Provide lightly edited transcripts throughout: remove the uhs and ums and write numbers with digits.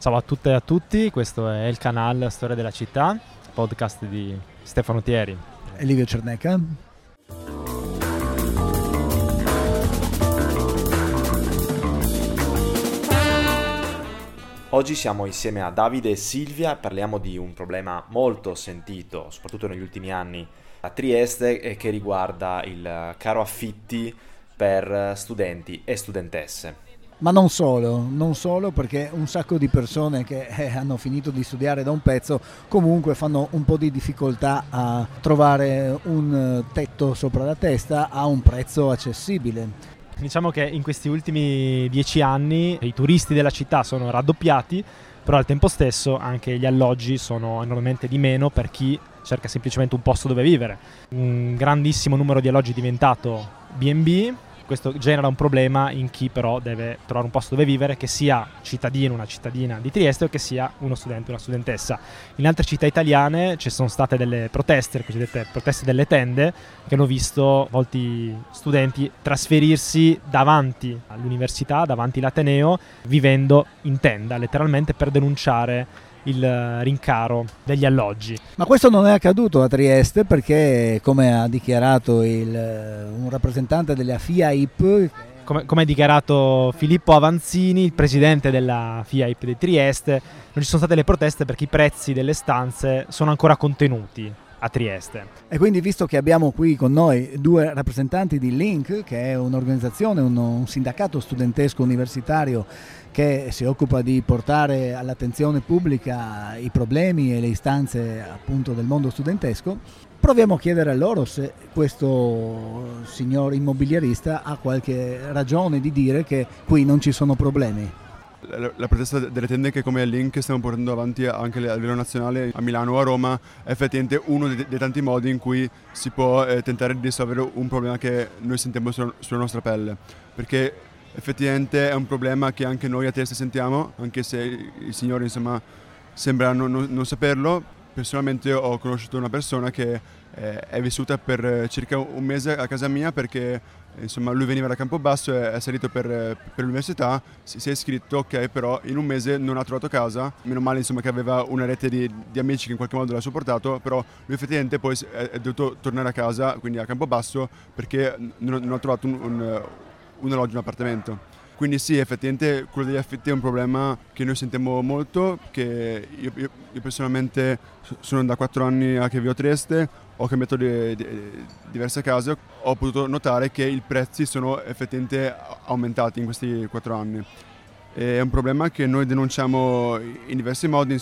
Ciao a tutte e a tutti, questo è il canale Storia della Città, podcast di Stefano Tieri e Livio Cerneca. Oggi siamo insieme a Davide e Silvia, parliamo di un problema molto sentito, soprattutto negli ultimi anni a Trieste, e che riguarda il caro affitti per studenti e studentesse. Ma non solo, perché un sacco di persone che hanno finito di studiare da un pezzo comunque fanno un po' di difficoltà a trovare un tetto sopra la testa a un prezzo accessibile. Diciamo che in questi ultimi 10 anni i turisti della città sono raddoppiati, però al tempo stesso anche gli alloggi sono enormemente di meno per chi cerca semplicemente un posto dove vivere. Un grandissimo numero di alloggi è diventato B&B. Questo genera un problema in chi però deve trovare un posto dove vivere, che sia cittadino, una cittadina di Trieste, o che sia uno studente, una studentessa. In altre città italiane ci sono state delle proteste, le cosiddette proteste delle tende, che hanno visto molti studenti trasferirsi davanti all'università, davanti all'Ateneo, vivendo in tenda, letteralmente, per denunciare il rincaro degli alloggi. Ma questo non è accaduto a Trieste, perché, come ha dichiarato un rappresentante della FIAIP, come ha dichiarato Filippo Avanzini, il presidente della FIAIP di Trieste, non ci sono state le proteste perché i prezzi delle stanze sono ancora contenuti a Trieste. E quindi, visto che abbiamo qui con noi due rappresentanti di Link, che è un'organizzazione, un sindacato studentesco universitario che si occupa di portare all'attenzione pubblica i problemi e le istanze appunto del mondo studentesco, proviamo a chiedere a loro se questo signor immobiliarista ha qualche ragione di dire che qui non ci sono problemi. La protesta delle tende, che come Link stiamo portando avanti anche a livello nazionale, a Milano o a Roma, è effettivamente uno dei tanti modi in cui si può tentare di risolvere un problema che noi sentiamo sulla nostra pelle, perché effettivamente è un problema che anche noi a Trieste sentiamo, anche se i signori sembra non saperlo. Personalmente ho conosciuto una persona che è vissuta per circa un mese a casa mia, perché lui veniva da Campobasso, è salito per l'università, si è iscritto, ok, però in un mese non ha trovato casa. Meno male che aveva una rete di amici che in qualche modo l'ha supportato, però lui effettivamente poi è dovuto tornare a casa, quindi a Campobasso, perché non ha trovato un alloggio, un appartamento. Quindi sì, effettivamente quello degli affitti è un problema che noi sentiamo molto, che io personalmente sono da 4 anni che vivo a Trieste, ho cambiato diverse case, ho potuto notare che i prezzi sono effettivamente aumentati in questi 4 anni. È un problema che noi denunciamo in diversi modi,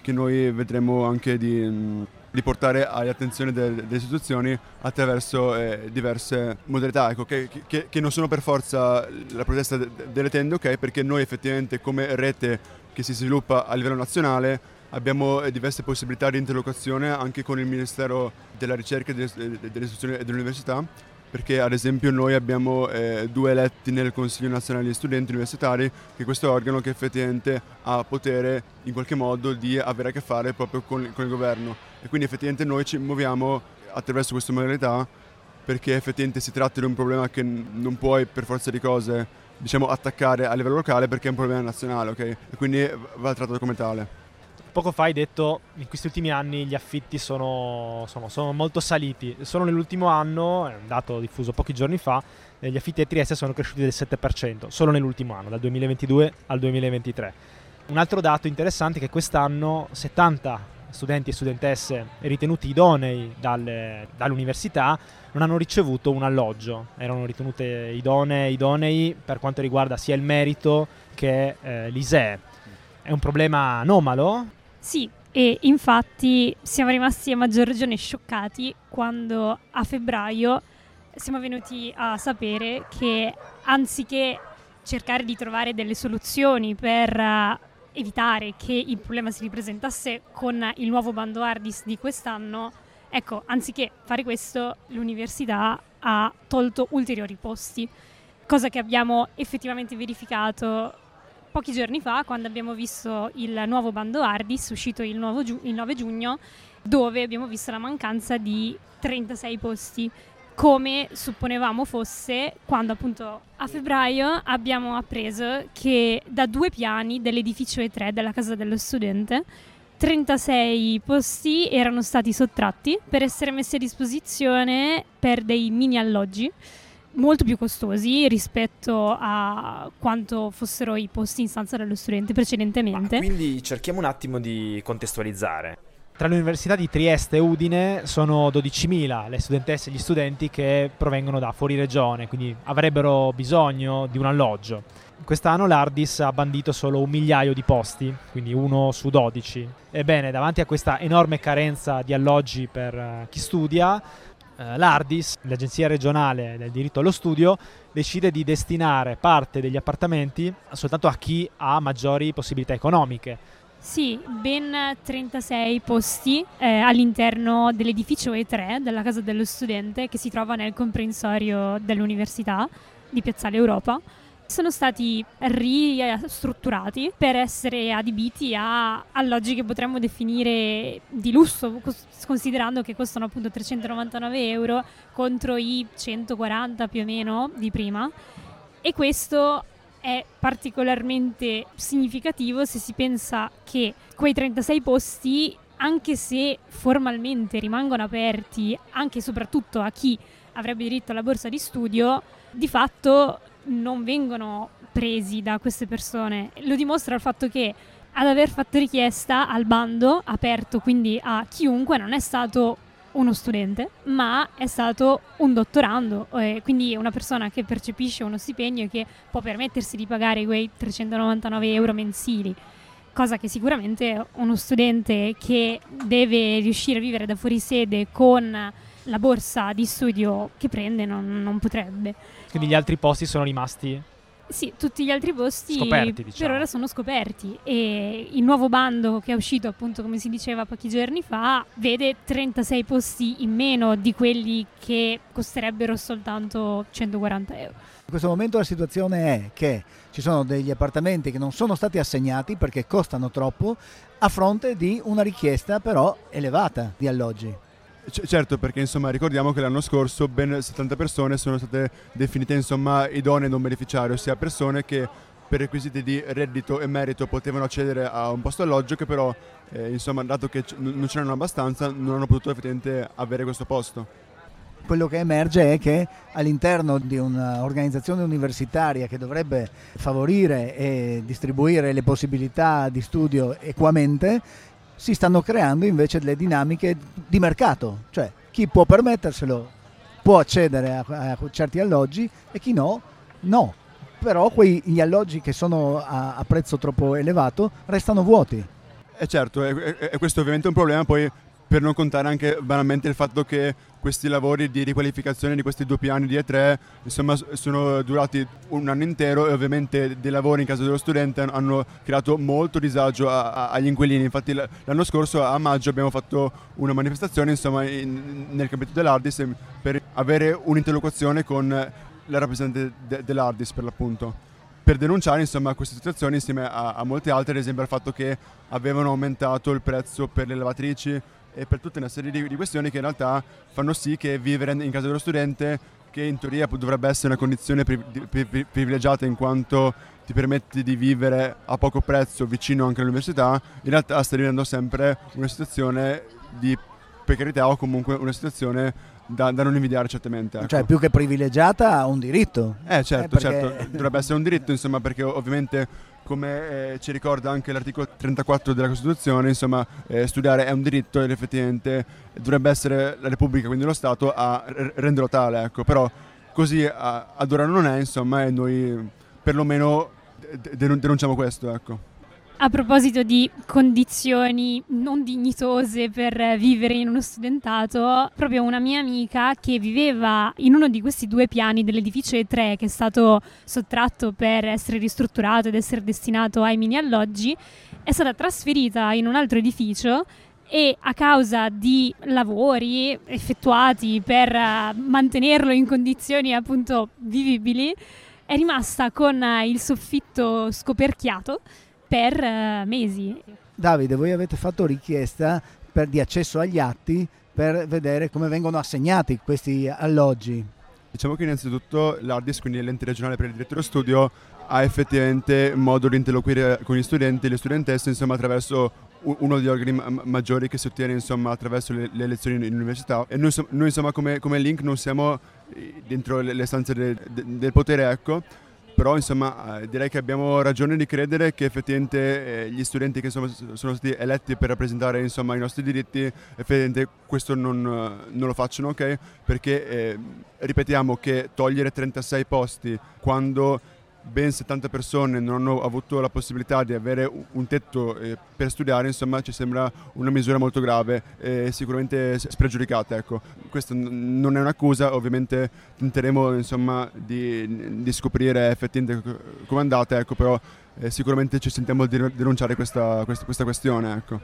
che noi vedremo anche di portare all'attenzione delle istituzioni attraverso diverse modalità, che non sono per forza la protesta delle tende, ok, perché noi effettivamente, come rete che si sviluppa a livello nazionale, abbiamo diverse possibilità di interlocuzione anche con il Ministero della Ricerca, delle Istruzioni e dell'Università, perché ad esempio noi abbiamo 2 eletti nel Consiglio Nazionale di Studenti Universitari, che è questo organo che effettivamente ha potere in qualche modo di avere a che fare proprio con il governo, e quindi effettivamente noi ci muoviamo attraverso queste modalità, perché effettivamente si tratta di un problema che non puoi per forza di cose attaccare a livello locale, perché è un problema nazionale, ok? E quindi va trattato come tale. Poco fa hai detto che in questi ultimi anni gli affitti sono molto saliti. Solo nell'ultimo anno, è un dato diffuso pochi giorni fa, gli affitti a Trieste sono cresciuti del 7%, solo nell'ultimo anno, dal 2022 al 2023. Un altro dato interessante è che quest'anno 70 studenti e studentesse ritenuti idonei dall'università non hanno ricevuto un alloggio. Erano ritenute idonei per quanto riguarda sia il merito che l'ISEE. È un problema anomalo? Sì, e infatti siamo rimasti a maggior ragione scioccati quando a febbraio siamo venuti a sapere che, anziché cercare di trovare delle soluzioni per evitare che il problema si ripresentasse con il nuovo bando ARDIS di quest'anno, ecco, anziché fare questo, l'università ha tolto ulteriori posti, cosa che abbiamo effettivamente verificato pochi giorni fa, quando abbiamo visto il nuovo bando ARDIS uscito il 9 giugno, dove abbiamo visto la mancanza di 36 posti, come supponevamo fosse quando appunto a febbraio abbiamo appreso che da 2 piani dell'edificio E3 della Casa dello Studente 36 posti erano stati sottratti per essere messi a disposizione per dei mini alloggi molto più costosi rispetto a quanto fossero i posti in stanza dello studente precedentemente. Ma quindi cerchiamo un attimo di contestualizzare. Tra l'Università di Trieste e Udine sono 12.000 le studentesse e gli studenti che provengono da fuori regione, quindi avrebbero bisogno di un alloggio. Quest'anno l'ARDIS ha bandito solo 1.000 di posti, quindi 1 su 12. Ebbene, davanti a questa enorme carenza di alloggi per chi studia, l'ARDIS, l'Agenzia regionale del diritto allo studio, decide di destinare parte degli appartamenti soltanto a chi ha maggiori possibilità economiche. Sì, ben 36 posti all'interno dell'edificio E3 della Casa dello Studente, che si trova nel comprensorio dell'Università di Piazzale Europa, sono stati ristrutturati per essere adibiti a alloggi che potremmo definire di lusso, considerando che costano appunto 399 euro contro i 140 più o meno di prima. E questo è particolarmente significativo se si pensa che quei 36 posti, anche se formalmente rimangono aperti anche e soprattutto a chi avrebbe diritto alla borsa di studio, di fatto non vengono presi da queste persone. Lo dimostra il fatto che ad aver fatto richiesta al bando aperto quindi a chiunque non è stato uno studente, ma è stato un dottorando, quindi una persona che percepisce uno stipendio e che può permettersi di pagare quei 399 euro mensili, cosa che sicuramente uno studente che deve riuscire a vivere da fuori sede con la borsa di studio che prende non potrebbe. Quindi gli altri posti sono rimasti? Sì, tutti gli altri posti scoperti, diciamo. Per ora sono scoperti, e il nuovo bando che è uscito appunto, come si diceva pochi giorni fa, vede 36 posti in meno di quelli che costerebbero soltanto 140 euro. In questo momento la situazione è che ci sono degli appartamenti che non sono stati assegnati perché costano troppo, a fronte di una richiesta però elevata di alloggi. Certo, perché insomma ricordiamo che l'anno scorso ben 70 persone sono state definite insomma idonee ad un beneficiario, ossia persone che per requisiti di reddito e merito potevano accedere a un posto alloggio, che però insomma, dato che non ce n'erano abbastanza, non hanno potuto effettivamente avere questo posto. Quello che emerge è che all'interno di un'organizzazione universitaria che dovrebbe favorire e distribuire le possibilità di studio equamente, si stanno creando invece delle dinamiche di mercato, cioè chi può permetterselo può accedere a certi alloggi e chi no. Però gli alloggi che sono a prezzo troppo elevato restano vuoti. Certo, e questo ovviamente è un problema, poi per non contare anche banalmente il fatto che questi lavori di riqualificazione di questi 2 piani di E3 insomma sono durati un anno intero, e ovviamente dei lavori in Casa dello Studente hanno creato molto disagio agli inquilini. Infatti l'anno scorso a maggio abbiamo fatto una manifestazione insomma nel campetto dell'Ardis per avere un'interlocuzione con la rappresentante dell'Ardis per l'appunto, per denunciare insomma queste situazioni insieme a molte altre, ad esempio al fatto che avevano aumentato il prezzo per le lavatrici e per tutta una serie di questioni che in realtà fanno sì che vivere in Casa dello Studente, che in teoria dovrebbe essere una condizione privilegiata in quanto ti permette di vivere a poco prezzo vicino anche all'università, in realtà sta diventando sempre una situazione di precarietà, o comunque una situazione da non invidiare certamente, ecco. Cioè più che privilegiata, un diritto. Certo, dovrebbe essere un diritto insomma, perché ovviamente, come ci ricorda anche l'articolo 34 della Costituzione, insomma studiare è un diritto ed effettivamente dovrebbe essere la Repubblica, quindi lo Stato, a renderlo tale, ecco. Però così ad ora non è insomma, e noi perlomeno denunciamo questo, ecco. A proposito di condizioni non dignitose per vivere in uno studentato, proprio una mia amica che viveva in uno di questi 2 piani dell'edificio E3 che è stato sottratto per essere ristrutturato ed essere destinato ai mini alloggi, è stata trasferita in un altro edificio e a causa di lavori effettuati per mantenerlo in condizioni appunto vivibili è rimasta con il soffitto scoperchiato per mesi. Davide, voi avete fatto richiesta di accesso agli atti per vedere come vengono assegnati questi alloggi. Diciamo che innanzitutto l'ARDIS, quindi l'ente regionale per il diritto allo studio, ha effettivamente modo di interloquire con gli studenti e le studentesse, insomma, attraverso uno degli organi maggiori che si ottiene, insomma, attraverso le lezioni in università. E noi insomma come Link non siamo dentro le stanze del potere, ecco, però insomma direi che abbiamo ragione di credere che effettivamente gli studenti che sono stati eletti per rappresentare, insomma, i nostri diritti, effettivamente questo non lo facciano, ok? Perché ripetiamo che togliere 36 posti quando ben 70 persone non hanno avuto la possibilità di avere un tetto per studiare, insomma, ci sembra una misura molto grave e sicuramente spregiudicata, ecco. Questa non è un'accusa, ovviamente tenteremo, insomma, di scoprire effettivamente come è andata, ecco, però sicuramente ci sentiamo di denunciare questa questione, ecco.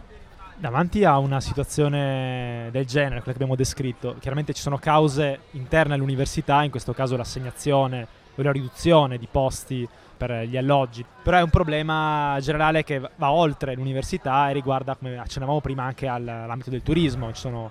Davanti a una situazione del genere, quella che abbiamo descritto, chiaramente ci sono cause interne all'università, in questo caso l'assegnazione o la riduzione di posti per gli alloggi, però è un problema generale che va oltre l'università e riguarda, come accennavamo prima, anche all'ambito del turismo. Ci sono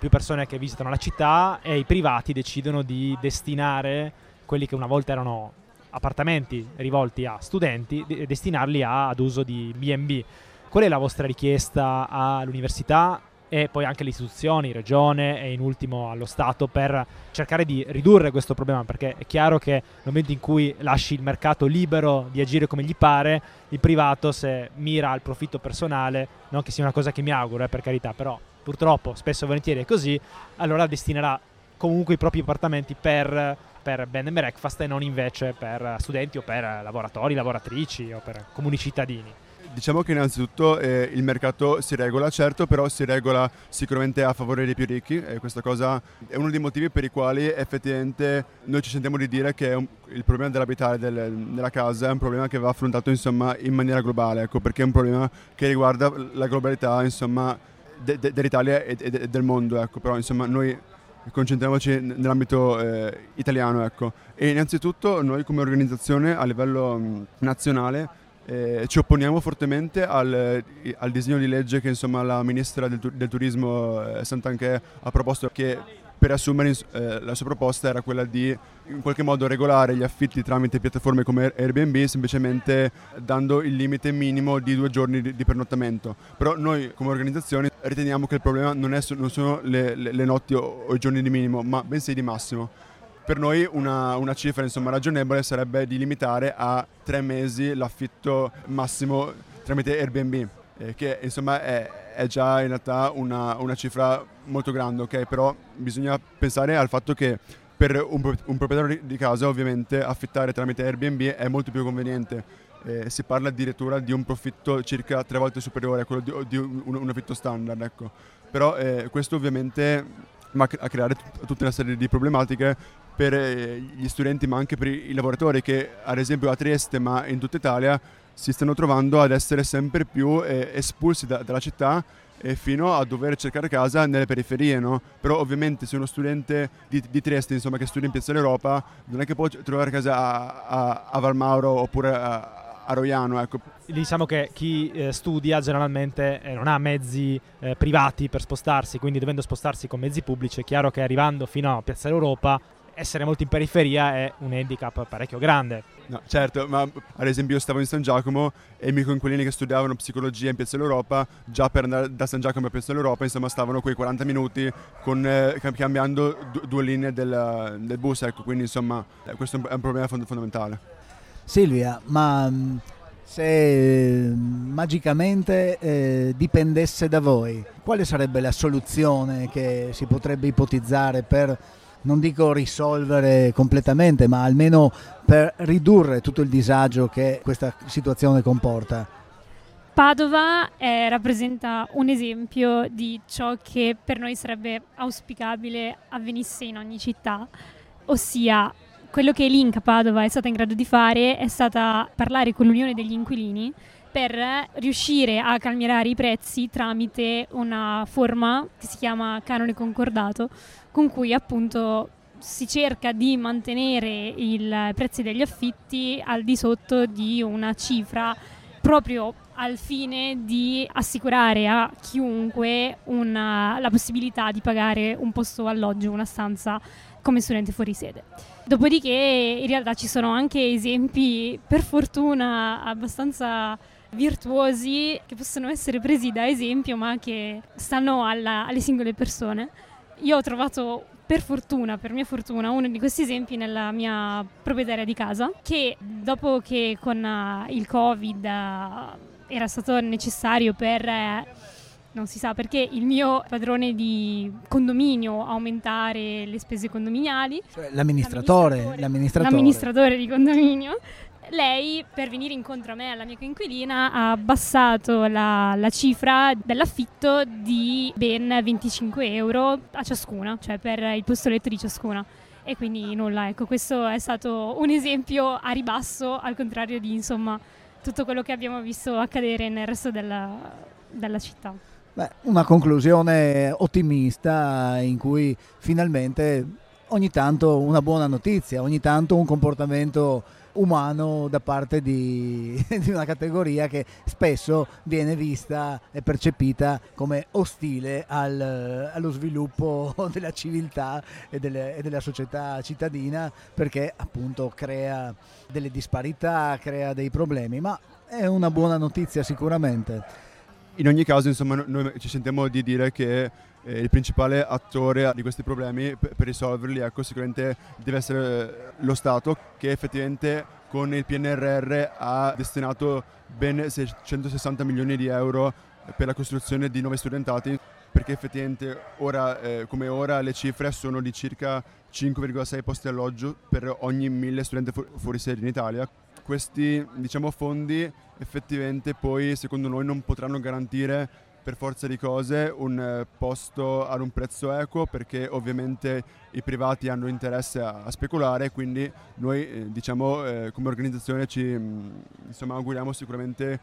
più persone che visitano la città e i privati decidono di destinare quelli che una volta erano appartamenti rivolti a studenti, destinarli ad uso di B&B. Qual è la vostra richiesta all'università e poi anche alle istituzioni, regione e in ultimo allo Stato, per cercare di ridurre questo problema? Perché è chiaro che nel momento in cui lasci il mercato libero di agire come gli pare, il privato, se mira al profitto personale, non che sia una cosa che mi auguro, per carità, però purtroppo spesso e volentieri è così, allora destinerà comunque i propri appartamenti per bed and breakfast e non invece per studenti o per lavoratori, lavoratrici o per comuni cittadini. Diciamo che innanzitutto il mercato si regola, certo, però si regola sicuramente a favore dei più ricchi, e questa cosa è uno dei motivi per i quali effettivamente noi ci sentiamo di dire che il problema dell'abitare della casa è un problema che va affrontato, insomma, in maniera globale, ecco, perché è un problema che riguarda la globalità, insomma, dell'Italia e del mondo, ecco, però insomma noi concentriamoci nell'ambito italiano, ecco. E innanzitutto noi come organizzazione a livello nazionale ci opponiamo fortemente al disegno di legge che, insomma, la ministra del turismo Sant'Anchè ha proposto, che per assumere la sua proposta era quella di in qualche modo regolare gli affitti tramite piattaforme come Airbnb, semplicemente dando il limite minimo di 2 giorni di pernottamento. Però noi come organizzazione riteniamo che il problema non sono le notti o i giorni di minimo, ma bensì di massimo. Per noi una cifra, insomma, ragionevole sarebbe di limitare a 3 mesi l'affitto massimo tramite Airbnb, che insomma è già in realtà una cifra molto grande, ok? Però bisogna pensare al fatto che per un proprietario di casa ovviamente affittare tramite Airbnb è molto più conveniente. Si parla addirittura di un profitto circa 3 volte superiore a quello di un affitto standard, ecco. Però questo ovviamente va a creare tutta una serie di problematiche per gli studenti, ma anche per i lavoratori che, ad esempio a Trieste, ma in tutta Italia, si stanno trovando ad essere sempre più espulsi dalla città e fino a dover cercare casa nelle periferie, no? Però ovviamente se uno studente di Trieste, insomma, che studia in Piazzale Europa, non è che può trovare casa a Val Mauro oppure a Roiano, ecco. Diciamo che chi studia generalmente non ha mezzi privati per spostarsi, quindi dovendo spostarsi con mezzi pubblici è chiaro che arrivando fino a Piazzale Europa essere molto in periferia è un handicap parecchio grande. No, certo, ma ad esempio io stavo in San Giacomo e i miei coinquilini che studiavano psicologia in Piazzale Europa, già per andare da San Giacomo a Piazzale Europa, insomma, stavano quei 40 minuti cambiando 2 linee del bus, ecco, quindi insomma questo è un problema fondamentale. Silvia, ma se magicamente dipendesse da voi, quale sarebbe la soluzione che si potrebbe ipotizzare per, non dico risolvere completamente, ma almeno per ridurre tutto il disagio che questa situazione comporta? Padova rappresenta un esempio di ciò che per noi sarebbe auspicabile avvenisse in ogni città, ossia quello che Link a Padova è stata in grado di fare è stata parlare con l'Unione degli Inquilini per riuscire a calmierare i prezzi tramite una forma che si chiama canone concordato, con cui appunto si cerca di mantenere i prezzi degli affitti al di sotto di una cifra proprio al fine di assicurare a chiunque la possibilità di pagare un posto alloggio, una stanza come studente fuori sede. Dopodiché in realtà ci sono anche esempi, per fortuna, abbastanza virtuosi che possono essere presi da esempio ma che stanno alle singole persone. Io ho trovato, per mia fortuna, uno di questi esempi nella mia proprietaria di casa, che dopo che con il Covid era stato necessario per, non si sa perché, il mio padrone di condominio aumentare le spese condominiali. Cioè l'amministratore di condominio. Lei, per venire incontro a me e alla mia coinquilina, ha abbassato la cifra dell'affitto di ben 25 euro a ciascuna, cioè per il posto letto di ciascuna. E quindi nulla, ecco, questo è stato un esempio a ribasso, al contrario di, insomma, tutto quello che abbiamo visto accadere nel resto della città. Beh, una conclusione ottimista in cui finalmente ogni tanto una buona notizia, ogni tanto un comportamento umano da parte di una categoria che spesso viene vista e percepita come ostile allo sviluppo della civiltà e della società cittadina, perché appunto crea delle disparità, crea dei problemi, ma è una buona notizia sicuramente. In ogni caso, insomma, noi ci sentiamo di dire che il principale attore di questi problemi per risolverli, ecco, sicuramente deve essere lo Stato, che effettivamente con il PNRR ha destinato ben 660 milioni di euro per la costruzione di nuovi studentati, perché effettivamente ora le cifre sono di circa 5,6 posti alloggio per ogni 1000 studenti fuori sede in Italia. Questi, diciamo, fondi effettivamente poi secondo noi non potranno garantire per forza di cose un posto ad un prezzo equo, perché ovviamente i privati hanno interesse a speculare, quindi noi come organizzazione ci auguriamo sicuramente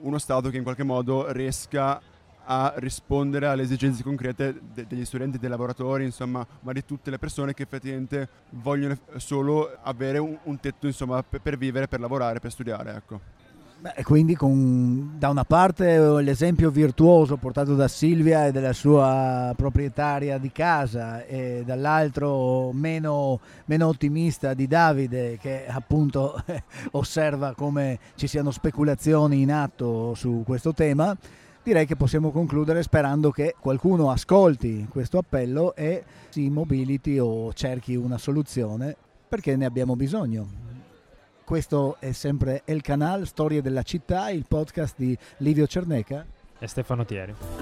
uno Stato che in qualche modo riesca a rispondere alle esigenze concrete degli studenti, dei lavoratori, insomma, ma di tutte le persone che effettivamente vogliono solo avere un tetto, insomma, per vivere, per lavorare, per studiare, ecco. Beh, quindi da una parte l'esempio virtuoso portato da Silvia e della sua proprietaria di casa, e dall'altro meno ottimista di Davide, che appunto osserva come ci siano speculazioni in atto su questo tema, direi che possiamo concludere sperando che qualcuno ascolti questo appello e si mobiliti o cerchi una soluzione, perché ne abbiamo bisogno. Questo è sempre El Canal, Storie della città, il podcast di Livio Cerneca e Stefano Tieri.